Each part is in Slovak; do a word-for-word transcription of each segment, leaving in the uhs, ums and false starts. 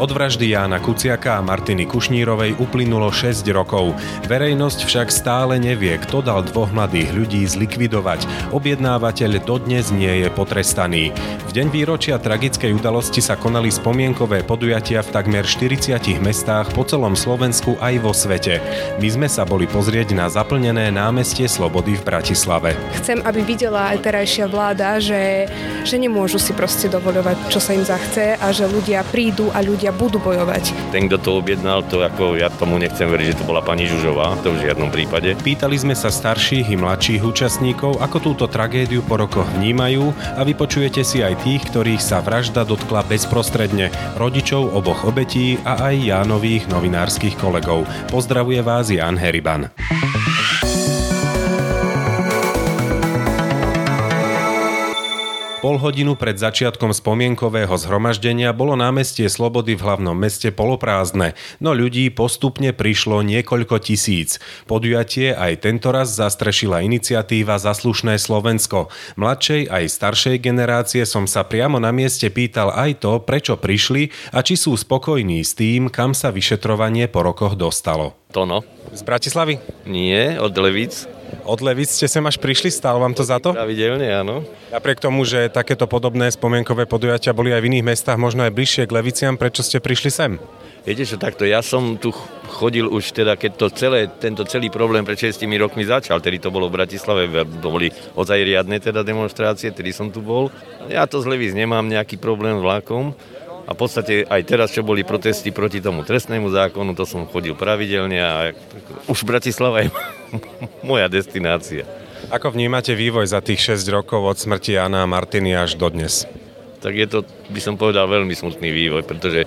Od vraždy Jána Kuciaka a Martiny Kušnírovej uplynulo šesť rokov. Verejnosť však stále nevie, kto dal dvoch mladých ľudí zlikvidovať. Objednávateľ dodnes nie je potrestaný. V deň výročia tragickej udalosti sa konali spomienkové podujatia v takmer štyridsiatich mestách po celom Slovensku aj vo svete. My sme sa boli pozrieť na zaplnené námestie Slobody v Bratislave. Chcem, aby videla aj terajšia vláda, že, že nemôžu si proste dovoľovať, čo sa im zachce a že ľudia prídu a ľudia budú bojovať. Ten, kto to objednal, to ako ja tomu nechcem veriť, že to bola pani Žužová, to v žiadnom prípade. Pýtali sme sa starších i mladších účastníkov, ako túto tragédiu po rokoch vnímajú a vypočujete si aj tých, ktorých sa vražda dotkla bezprostredne, rodičov oboch obetí a aj Jánových novinárskych kolegov. Pozdravuje vás Ján Heriban. Pol hodinu pred začiatkom spomienkového zhromaždenia bolo námestie Slobody v hlavnom meste poloprázdne, no ľudí postupne prišlo niekoľko tisíc. Podujatie aj tento raz zastrešila iniciatíva Za slušné Slovensko. Mladšej aj staršej generácie som sa priamo na mieste pýtal aj to, prečo prišli a či sú spokojní s tým, kam sa vyšetrovanie po rokoch dostalo. Tono. Z Bratislavy? Nie, od Levíc. Od Levíc ste sem až prišli, stálo vám to za to? Pravidelne, áno. Napriek tomu, že takéto podobné spomienkové podujatia boli aj v iných mestách, možno aj bližšie k Leviciam, prečo ste prišli sem? Viete čo, takto, ja som tu chodil už teda, keď to celé, tento celý problém pred šesť rokmi začal, tedy to bolo v Bratislave, boli ozaj riadne teda demonstrácie, tedy som tu bol. Ja to z Levíc nemám nejaký problém vlakom. A v podstate aj teraz, čo boli protesty proti tomu trestnému zákonu, to som chodil pravidelne a už Bratislava je moja destinácia. Ako vnímate vývoj za tých šesť rokov od smrti Jána a Martiny až dodnes? Tak je to, by som povedal, veľmi smutný vývoj, pretože e,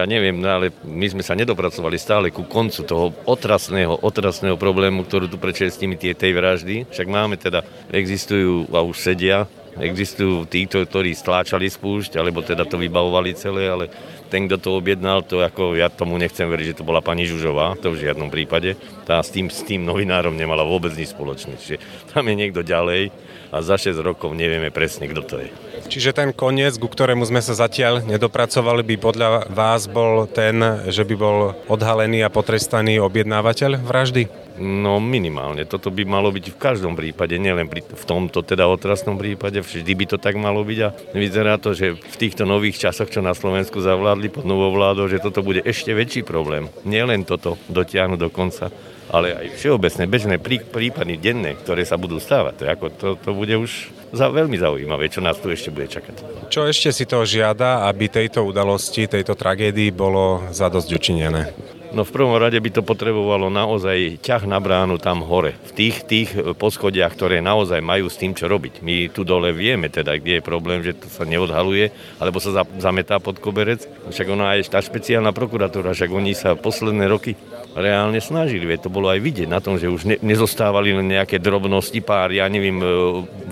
ja neviem, no, ale my sme sa nedopracovali stále ku koncu toho otrasného, otrasného problému, ktorú tu pred šestimi tie tej vraždy. Však máme teda, existujú a už sedia, existujú tí, ktorí stláčali spúšť, alebo teda to vybavovali celé, ale ten, kto to objednal, to ako ja tomu nechcem veriť, že to bola pani Žužová, to v žiadnom prípade. Tá s tým, s tým novinárom nemala vôbec nič spoločné. Čiže tam je niekto ďalej a za šesť rokov nevieme presne, kto to je. Čiže ten koniec, ku ktorému sme sa zatiaľ nedopracovali, by podľa vás bol ten, že by bol odhalený a potrestaný objednávateľ vraždy? No minimálne, toto by malo byť v každom prípade, nielen pri, v tomto teda otrasnom prípade, vždy by to tak malo byť a vyzerá to, že v týchto nových časoch, čo na Slovensku zavládli pod novou vládou, že toto bude ešte väčší problém, nielen toto dotiahnuť do konca, ale aj všeobecné bežné prí, prípady denné, ktoré sa budú stávať, to, ako, to, to bude už za, veľmi zaujímavé, čo nás tu ešte bude čakať. Čo ešte si to žiada, aby tejto udalosti, tejto tragédii bolo zadosť učinené? No v prvom rade by to potrebovalo naozaj ťah na bránu tam hore, v tých, tých poschodiach, ktoré naozaj majú s tým, čo robiť. My tu dole vieme teda, kde je problém, že to sa neodhaluje, alebo sa zametá pod koberec. Však ona aj tá špeciálna prokuratúra, však oni sa posledné roky reálne snažili, veď to bolo aj vidieť na tom, že už ne, nezostávali len nejaké drobnosti, pár, ja neviem,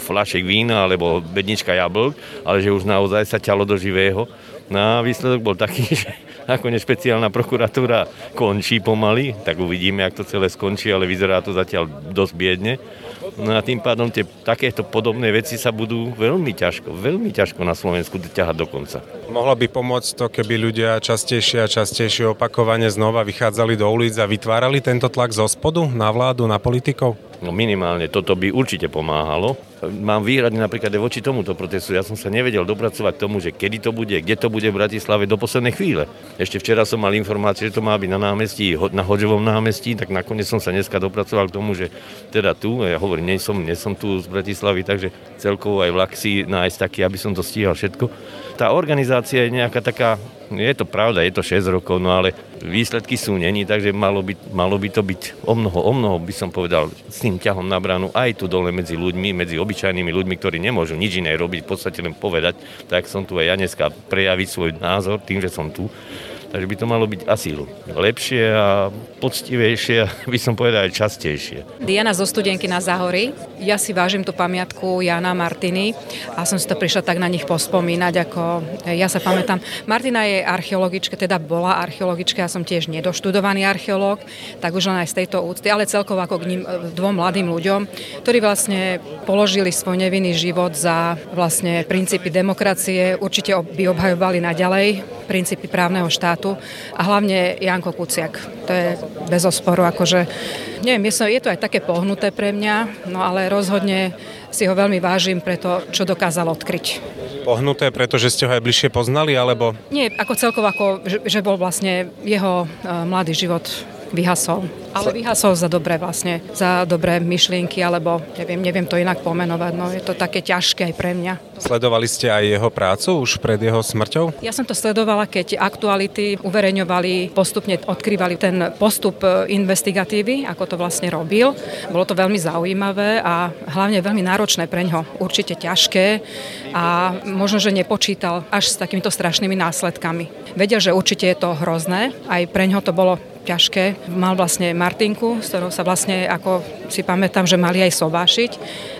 fľašek vína, alebo bednička jablk, ale že už naozaj sa ťalo do živého. No a výsledok bol taký, že ako špeciálna prokuratúra končí pomaly, tak uvidíme, jak to celé skončí, ale vyzerá to zatiaľ dosť biedne. No a tým pádom tie takéto podobné veci sa budú veľmi ťažko, veľmi ťažko na Slovensku ťahať do konca. Mohlo by pomôcť to, keby ľudia častejšie a častejšie opakovane znova vychádzali do ulic a vytvárali tento tlak zo spodu na vládu, na politikov? No minimálne, toto by určite pomáhalo. Mám výhrady napríklad voči tomuto protestu. Ja som sa nevedel dopracovať tomu, že kedy to bude, kde to bude v Bratislave do poslednej chvíle. Ešte včera som mal informácie, že to má byť na námestí, na Hodžovom námestí, tak nakoniec som sa dneska dopracoval k tomu, že teda tu, ja hovorím, nie som, nie som tu z Bratislavy, takže celkovo aj vlak si nájsť taký, aby som to stíhal všetko. Tá organizácia je nejaká taká, je to pravda, je to šesť rokov, no ale výsledky sú není, takže malo by, malo by to byť o mnoho, o mnoho by som povedal, s tým ťahom na bránu aj tu dole medzi ľuďmi, medzi obyčajnými ľuďmi, ktorí nemôžu nič iné robiť, v podstate len povedať, tak som tu aj ja dneska prejaviť svoj názor tým, že som tu. Takže by to malo byť asi lepšie a poctivejšie, by som povedal aj častejšie. Diana zo Studenky na Zahori. Ja si vážim tú pamiatku Jána a Martiny a som si to prišla tak na nich pospomínať, ako ja sa pamätám. Martina je archeologička, teda bola archeologička, ja som tiež nedoštudovaný archeológ, tak už len aj z tejto úcty, ale celkovo ako k ním, dvom mladým ľuďom, ktorí vlastne položili svoj nevinný život za vlastne princípy demokracie, určite by obhajovali naďalej princípy právneho štátu a hlavne Janko Kuciak. To je bez osporu, akože, neviem, je to aj také pohnuté pre mňa, no ale rozhodne si ho veľmi vážim pre to, čo dokázal odkryť. Pohnuté, pretože ste ho aj bližšie poznali, alebo? Nie, ako celkovo, ako, že, že bol vlastne jeho mladý život vyhasol. Ale vyhasol za dobré vlastne, za dobré myšlienky, alebo neviem, neviem to inak pomenovať, no je to také ťažké aj pre mňa. Sledovali ste aj jeho prácu už pred jeho smrťou? Ja som to sledovala, keď aktuality uverejňovali, postupne odkrývali ten postup investigatívy, ako to vlastne robil. Bolo to veľmi zaujímavé a hlavne veľmi náročné pre ňo, určite ťažké a možno, že nepočítal až s takýmito strašnými následkami. Vedel, že určite je to hrozné, aj pre ňo to bolo ťažké. Mal vlastne Martinku, s ktorou sa vlastne, ako si pamätám, že mali aj sobášiť,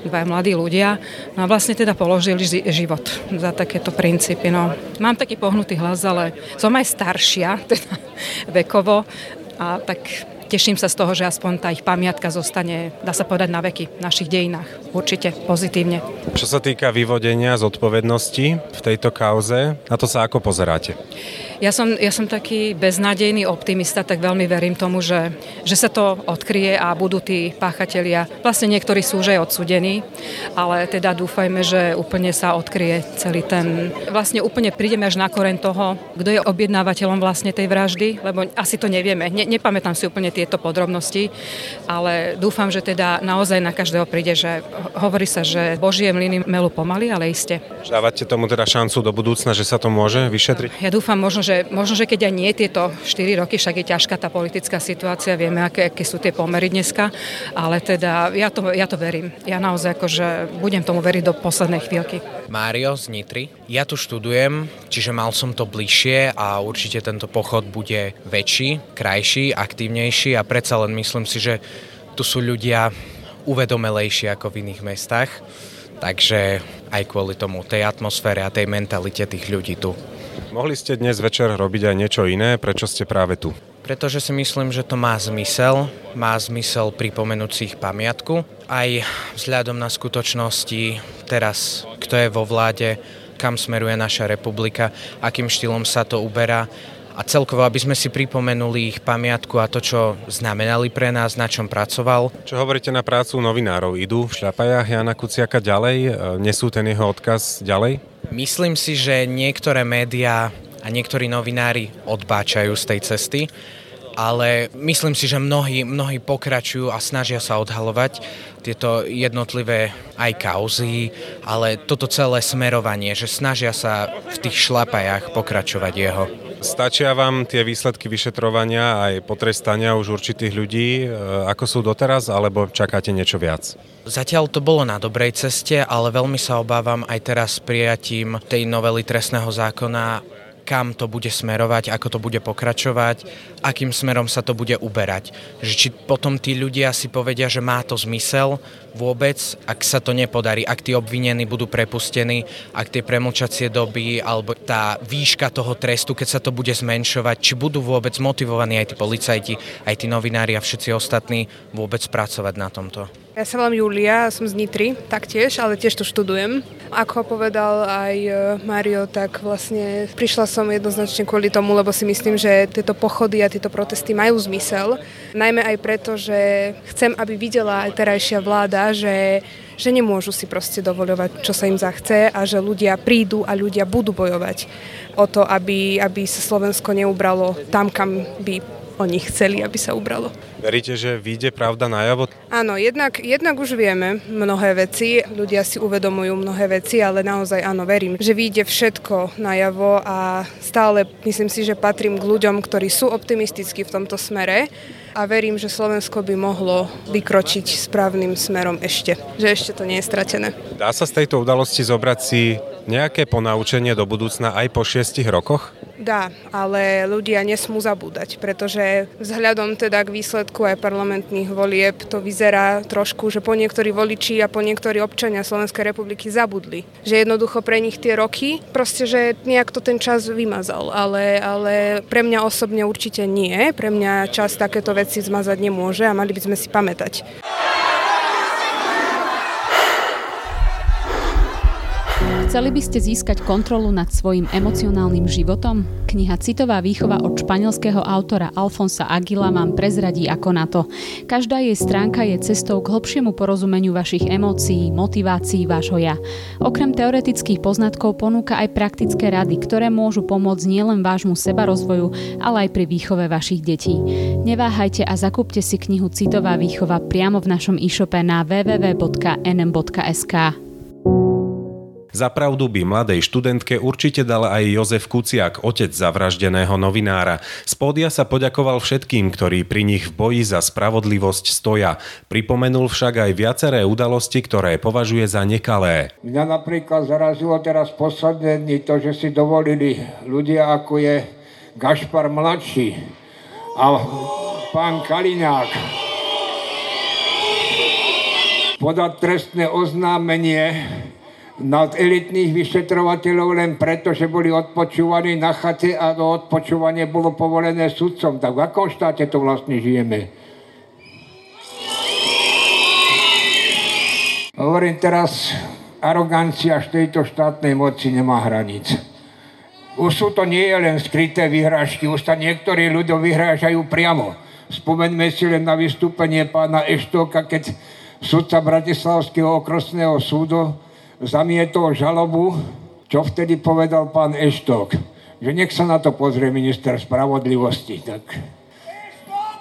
dvaja mladí ľudia. No a vlastne teda položili život za takéto princípy. No, mám taký pohnutý hlas, ale som aj staršia, teda vekovo, a tak teším sa z toho, že aspoň tá ich pamiatka zostane, dá sa povedať, na veky v našich dejinách. Určite pozitívne. Čo sa týka vyvodenia zodpovednosti v tejto kauze, na to sa ako pozeráte? Ja som, ja som taký beznádejný optimista, tak veľmi verím tomu, že, že sa to odkryje a budú tí páchatelia. Vlastne niektorí sú už aj odsúdení, ale teda dúfajme, že úplne sa odkryje celý ten... Vlastne úplne prídeme až na koreň toho, kto je objednávateľom vlastne tej vraždy, lebo asi to nevieme. Ne, nepamätám si úplne tie tieto podrobnosti, ale dúfam, že teda naozaj na každého príde, že hovorí sa, že Božie mlyny melú pomaly, ale iste. Dávate tomu teda šancu do budúcna, že sa to môže vyšetriť? Ja dúfam, možno, že, možno, že keď aj nie tieto štyri roky, však je ťažká tá politická situácia, vieme, aké, aké sú tie pomery dneska, ale teda ja to, ja to verím. Ja naozaj akože budem tomu veriť do poslednej chvíľky. Mário z Nitry. Ja tu študujem, čiže mal som to bližšie a určite tento pochod bude väčší, krajší, aktívnejší a predsa len myslím si, že tu sú ľudia uvedomelejší ako v iných mestách, takže aj kvôli tomu, tej atmosfére a tej mentalite tých ľudí tu. Mohli ste dnes večer robiť aj niečo iné, prečo ste práve tu? Pretože si myslím, že to má zmysel, má zmysel pripomenúť si ich pamiatku, aj vzhľadom na skutočnosti teraz, kto je vo vláde, kam smeruje naša republika, akým štýlom sa to uberá, a celkovo, aby sme si pripomenuli ich pamiatku a to, čo znamenali pre nás, na čom pracoval. Čo hovoríte na prácu novinárov? Idú v šľapajách Jána Kuciaka ďalej? Nesú ten jeho odkaz ďalej? Myslím si, že niektoré médiá a niektorí novinári odbáčajú z tej cesty, ale myslím si, že mnohí, mnohí pokračujú a snažia sa odhalovať tieto jednotlivé aj kauzy, ale toto celé smerovanie, že snažia sa v tých šľapajách pokračovať jeho. Stačia vám tie výsledky vyšetrovania aj potrestania už určitých ľudí, ako sú doteraz, alebo čakáte niečo viac? Zatiaľ to bolo na dobrej ceste, ale veľmi sa obávam aj teraz prijatím tej novely trestného zákona, kam to bude smerovať, ako to bude pokračovať, akým smerom sa to bude uberať. Že či potom tí ľudia si povedia, že má to zmysel vôbec, ak sa to nepodarí, ak tí obvinení budú prepustení, ak tie premlčacie doby alebo tá výška toho trestu, keď sa to bude zmenšovať, či budú vôbec motivovaní aj tí policajti, aj tí novinári a všetci ostatní vôbec pracovať na tomto. Ja sa volám Julia, som z Nitry taktiež, ale tiež tu študujem. Ako povedal aj Mário, tak vlastne prišla som jednoznačne kvôli tomu, lebo si myslím, že tieto pochody a tieto protesty majú zmysel. Najmä aj preto, že chcem, aby videla aj terajšia vláda, že, že nemôžu si proste dovoľovať, čo sa im zachce a že ľudia prídu a ľudia budú bojovať o to, aby, aby sa Slovensko neubralo tam, kam by oni chceli, aby sa ubralo. Veríte, že vyjde pravda najavo? Áno, jednak, jednak už vieme mnohé veci, ľudia si uvedomujú mnohé veci, ale naozaj áno, verím, že vyjde všetko najavo a stále myslím si, že patrím k ľuďom, ktorí sú optimistickí v tomto smere a verím, že Slovensko by mohlo vykročiť správnym smerom ešte, že ešte to nie je stratené. Dá sa z tejto udalosti zobrať si nejaké ponaučenie do budúcna aj po šiestich rokoch? Dá, ale ľudia nesmú zabúdať, pretože vzhľadom teda k výsledku aj parlamentných volieb to vyzerá trošku, že po niektorí voliči a po niektorí občania Slovenskej republiky zabudli. Že jednoducho pre nich tie roky, proste, že nejak to ten čas vymazal, ale, ale pre mňa osobne určite nie. Pre mňa čas takéto veci zmazať nemôže a mali by sme si pamätať. Chceli by ste získať kontrolu nad svojim emocionálnym životom? Kniha Citová výchova od španielského autora Alfonsa Agila vám prezradí, ako na to. Každá jej stránka je cestou k hlbšiemu porozumeniu vašich emócií, motivácií vášho ja. Okrem teoretických poznatkov ponúka aj praktické rady, ktoré môžu pomôcť nielen vášmu sebarozvoju, ale aj pri výchove vašich detí. Neváhajte a zakúpte si knihu Citová výchova priamo v našom e-shope na w w w bodka n m bodka s k. Za pravdu by mladej študentke určite dal aj Jozef Kuciak, otec zavraždeného novinára. Z pódia sa poďakoval všetkým, ktorí pri nich v boji za spravodlivosť stoja. Pripomenul však aj viaceré udalosti, ktoré považuje za nekalé. Mňa napríklad zarazilo teraz posledné dni to, že si dovolili ľudia, ako je Gašpar Mladší a pán Kaliňák, podať trestné oznámenie nad elitných vyšetrovateľov len preto, že boli odpočúvaní na chate a to odpočúvanie bolo povolené sudcom. Tak v akom štáte to vlastne žijeme? Hovorím teraz, arogancia tejto štátnej moci nemá hranic. Už sú to nie je len skryté vyhrážky, už sa niektorí ľudia vyhrážajú priamo. Spomeňme si len na vystúpenie pána Eštoka, keď sudca Bratislavského okresného súdu zamietol žalobu, čo vtedy povedal pán Eštok, že nech sa na to pozrie minister spravodlivosti. Tak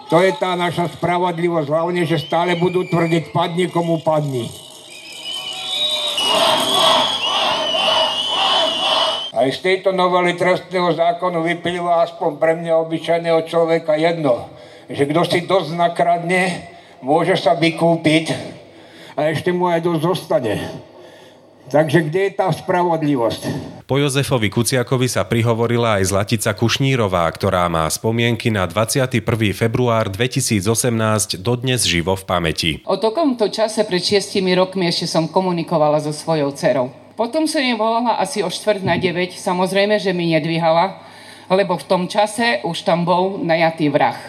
to je tá naša spravodlivosť, hlavne, že stále budú tvrdiť, padni komu padni. Aj z tejto novely trestného zákonu vyplýva aspoň pre mňa obyčajného človeka jedno, že kto si dosť nakradne, môže sa vykúpiť a ešte mu aj dosť zostane. Takže kde je tá spravodlivosť? Po Jozefovi Kuciakovi sa prihovorila aj Zlatica Kušnírová, ktorá má spomienky na dvadsiateho prvého februára dvetisícosemnásť dodnes živo v pamäti. O takomto čase pred šiestimi rokmi ešte som komunikovala so svojou dcerou. Potom som jej volala asi o štvrť na deväť, samozrejme, že mi nedvíhala, lebo v tom čase už tam bol najatý vrah.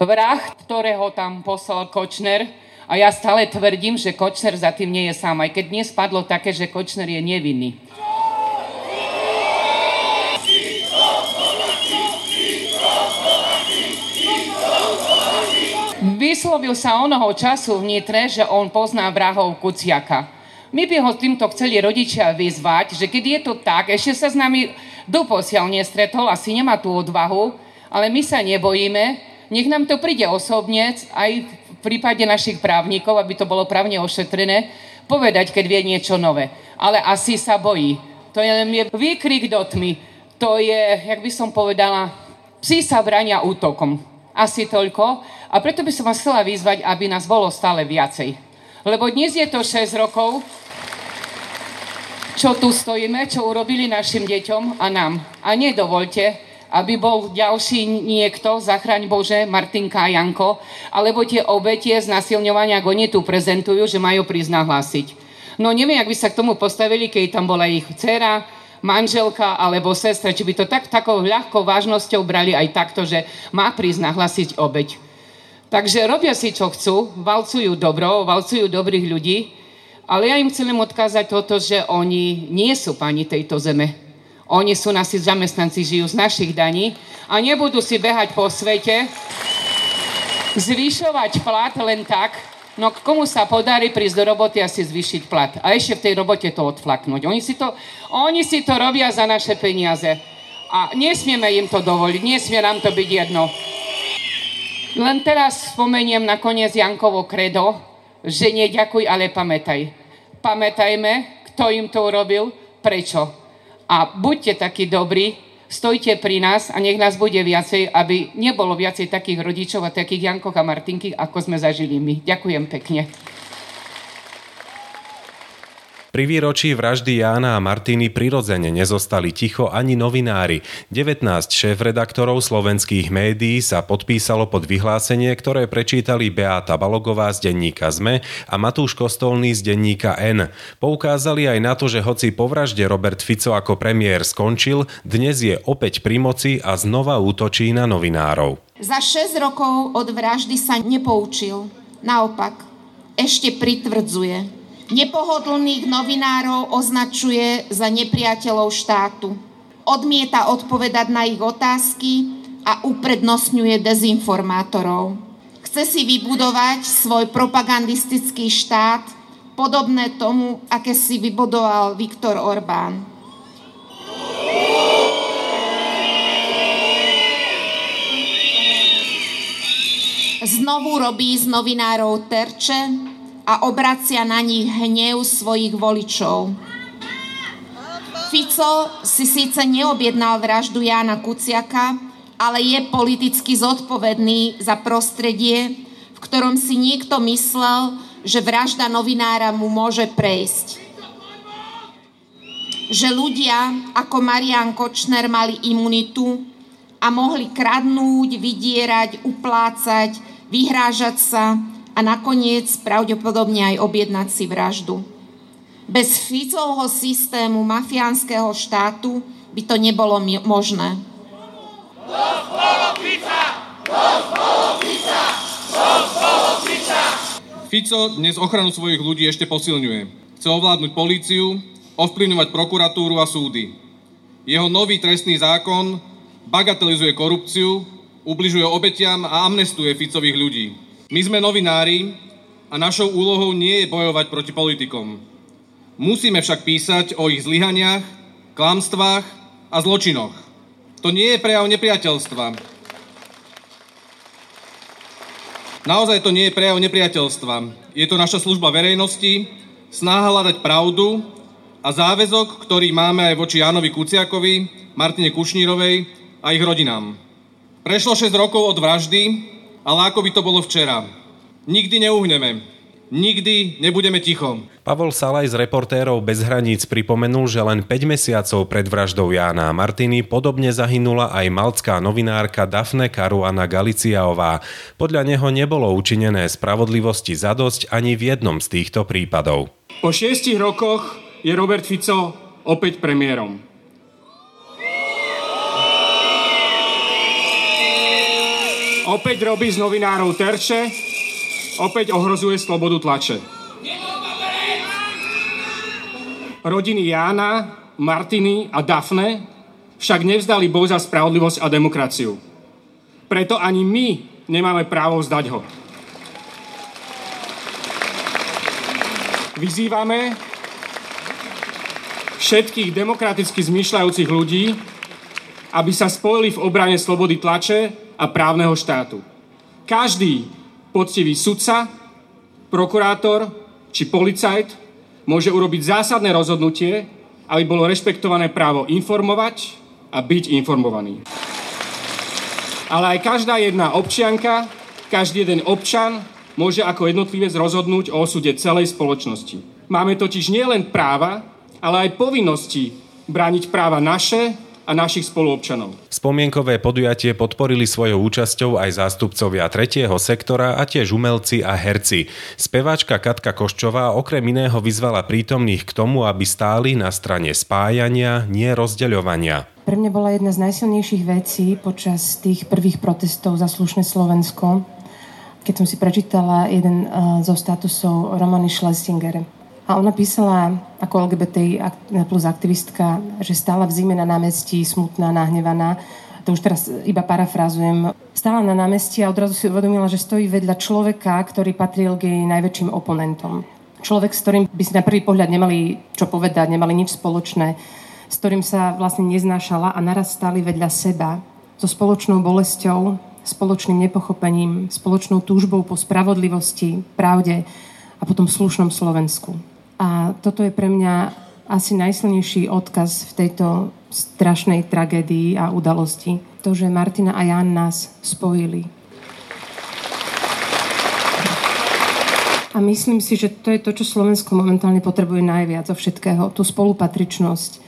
Vrah, ktorého tam poslal Kočner. A ja stále tvrdím, že Kočner za tým nie je sám, aj keď dnes padlo také, že Kočner je nevinný. Vyslovil sa onoho času v Nitre, že on pozná vrahov Kuciaka. My by ho týmto chceli rodičia vyzvať, že keď je to tak, ešte sa s nami doposiaľ nestretol, asi nemá tú odvahu, ale my sa nebojíme, nech nám to príde osobne, aj v prípade našich právnikov, aby to bolo právne ošetrené, povedať, keď vie niečo nové. Ale asi sa bojí. To je len výkrik do tmy. To je, jak by som povedala, psi sa bránia útokom. Asi toľko. A preto by som vás chcela vyzvať, aby nás bolo stále viacej. Lebo dnes je to šesť rokov, čo tu stojíme, čo urobili našim deťom a nám. A nedovoľte, aby bol ďalší niekto, zachraň Bože, Martinka a Janko, alebo tie obetie znasilňovania, ako oni tu prezentujú, že majú prísť nahlásiť. No neviem, ak by sa k tomu postavili, keď tam bola ich dcera, manželka alebo sestra, či by to tak, takou ľahkou vážnosťou brali aj takto, že má prísť nahlásiť obeť. Takže robia si, čo chcú, valcujú dobro, valcujú dobrých ľudí, ale ja im chcem odkázať toto, že oni nie sú pani tejto zeme. Oni sú naši zamestnanci, žijú z našich daní a nebudú si behať po svete, zvyšovať plat len tak, no komu sa podarí prísť do roboty a si zvýšiť plat. A ešte v tej robote to odflaknúť. Oni si to, oni si to robia za naše peniaze. A nesmieme im to dovoliť, nesmie nám to byť jedno. Len teraz spomeniem nakoniec Jankovo kredo, že neďakuj, ale pamätaj. Pamätajme, kto im to urobil, prečo. A buďte takí dobrí stojte pri nás a nech nás bude viacej, aby nebolo viacej takých rodičov a takých Jankov a Martinky, ako sme zažili my. Ďakujem pekne. Pri výročí vraždy Jána a Martiny prirodzene nezostali ticho ani novinári. devätnásť šéfredaktorov slovenských médií sa podpísalo pod vyhlásenie, ktoré prečítali Beáta Balogová z denníka es em e a Matúš Kostolný z denníka en. Poukázali aj na to, že hoci po vražde Robert Fico ako premiér skončil, dnes je opäť pri moci a znova útočí na novinárov. Za šesť rokov od vraždy sa nepoučil. Naopak, ešte pritvrdzuje. Nepohodlných novinárov označuje za nepriateľov štátu. Odmieta odpovedať na ich otázky a uprednostňuje dezinformátorov. Chce si vybudovať svoj propagandistický štát, podobné tomu, aké si vybudoval Viktor Orbán. Znovu robí z novinárov terče a obracia na nich hnev svojich voličov. Fico si síce neobjednal vraždu Jána Kuciaka, ale je politicky zodpovedný za prostredie, v ktorom si niekto myslel, že vražda novinára mu môže prejsť. Že ľudia ako Marián Kočner mali imunitu a mohli kradnúť, vydierať, uplácať, vyhrážať sa a nakoniec pravdepodobne aj objednať si vraždu. Bez Ficovho systému mafiánskeho štátu by to nebolo mi- možné. Fico dnes ochranu svojich ľudí ešte posilňuje. Chce ovládnuť políciu, ovplyvňovať prokuratúru a súdy. Jeho nový trestný zákon bagatelizuje korupciu, ubližuje obetiam a amnestuje Ficových ľudí. My sme novinári a našou úlohou nie je bojovať proti politikom. Musíme však písať o ich zlyhaniach, klamstvách a zločinoch. To nie je prejav nepriateľstva. Naozaj to nie je prejav nepriateľstva. Je to naša služba verejnosti, snaha hľadať pravdu a záväzok, ktorý máme aj voči Jánovi Kuciakovi, Martine Kušnírovej a ich rodinám. Prešlo šesť rokov od vraždy, ale ako by to bolo včera. Nikdy neuhneme. Nikdy nebudeme ticho. Pavol Salaj z Reportérov bez hraníc pripomenul, že len päť mesiacov pred vraždou Jána a Martiny podobne zahynula aj maltská novinárka Dafne Caruana Galiciová. Podľa neho nebolo učinené spravodlivosti zadosť ani v jednom z týchto prípadov. Po šiestich rokoch je Robert Fico opäť premiérom. Opäť robí z novinárov terče, opäť ohrozuje slobodu tlače. Rodiny Jána, Martiny a Dafne však nevzdali boj za spravodlivosť a demokraciu. Preto ani my nemáme právo vzdať ho. Vyzývame všetkých demokraticky zmýšľajúcich ľudí, aby sa spojili v obrane slobody tlače a právneho štátu. Každý poctivý sudca, prokurátor či policajt môže urobiť zásadné rozhodnutie, aby bolo rešpektované právo informovať a byť informovaný. Ale aj každá jedna občianka, každý jeden občan môže ako jednotlivec rozhodnúť o osude celej spoločnosti. Máme totiž nielen práva, ale aj povinnosti brániť práva naše a našich spoluobčanov. Spomienkové podujatie podporili svojou účasťou aj zástupcovia tretieho sektora a tiež umelci a herci. Speváčka Katka Koščová okrem iného vyzvala prítomných k tomu, aby stáli na strane spájania, nie rozdeľovania. Pre mňa bola jedna z najsilnejších vecí počas tých prvých protestov Za slušné Slovensko, keď som si prečítala jeden zo statusov Romany Schlesinger. A ona písala ako el gé bé té plus aktivistka, že stála v zime na námestí, smutná, nahnevaná. To už teraz iba parafrazujem. Stála na námestí a odrazu si uvedomila, že stojí vedľa človeka, ktorý patril k jej najväčším oponentom. Človek, s ktorým by si na prvý pohľad nemali čo povedať, nemali nič spoločné, s ktorým sa vlastne neznášala a naraz stáli vedľa seba so spoločnou bolesťou, spoločným nepochopením, spoločnou túžbou po spravodlivosti, pravde a potom slušnom Slovensku. A toto je pre mňa asi najsilnejší odkaz v tejto strašnej tragédii a udalosti. To, že Martina a Ján nás spojili. A myslím si, že to je to, čo Slovensko momentálne potrebuje najviac zo všetkého. Tú spolupatričnosť,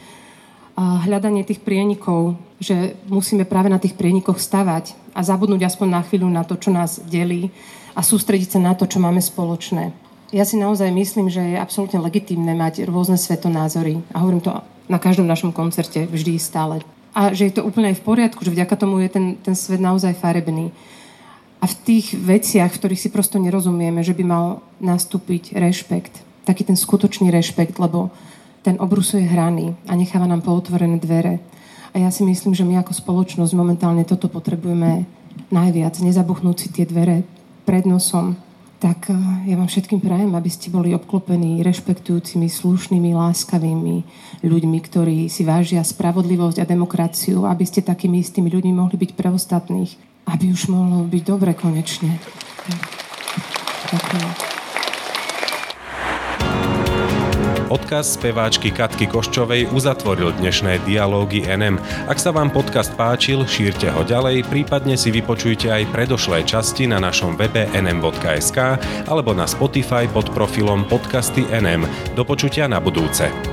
a hľadanie tých prienikov, že musíme práve na tých prienikoch stavať a zabudnúť aspoň na chvíľu na to, čo nás delí a sústrediť sa na to, čo máme spoločné. Ja si naozaj myslím, že je absolútne legitímne mať rôzne svetonázory a hovorím to na každom našom koncerte vždy stále. A že je to úplne aj v poriadku, že vďaka tomu je ten, ten svet naozaj farebný. A v tých veciach, v ktorých si prosto nerozumieme, že by mal nastúpiť rešpekt. Taký ten skutočný rešpekt, lebo ten obrusuje hrany a necháva nám pootvorené dvere. A ja si myslím, že my ako spoločnosť momentálne toto potrebujeme najviac. Nezabuchnúť si tie dvere pred nosom. Tak ja vám všetkým prajem, aby ste boli obklopení rešpektujúcimi, slušnými, láskavými ľuďmi, ktorí si vážia spravodlivosť a demokraciu, aby ste takými istými ľuďmi mohli byť pre ostatných. Aby už mohlo byť dobre konečne. Odkaz speváčky Katky Koščovej uzatvoril dnešné Dialógy en em. Ak sa vám podcast páčil, šírte ho ďalej, prípadne si vypočujte aj predošlé časti na našom webe en em bodka es ká alebo na Spotify pod profilom Podcasty en em. Do počutia na budúce.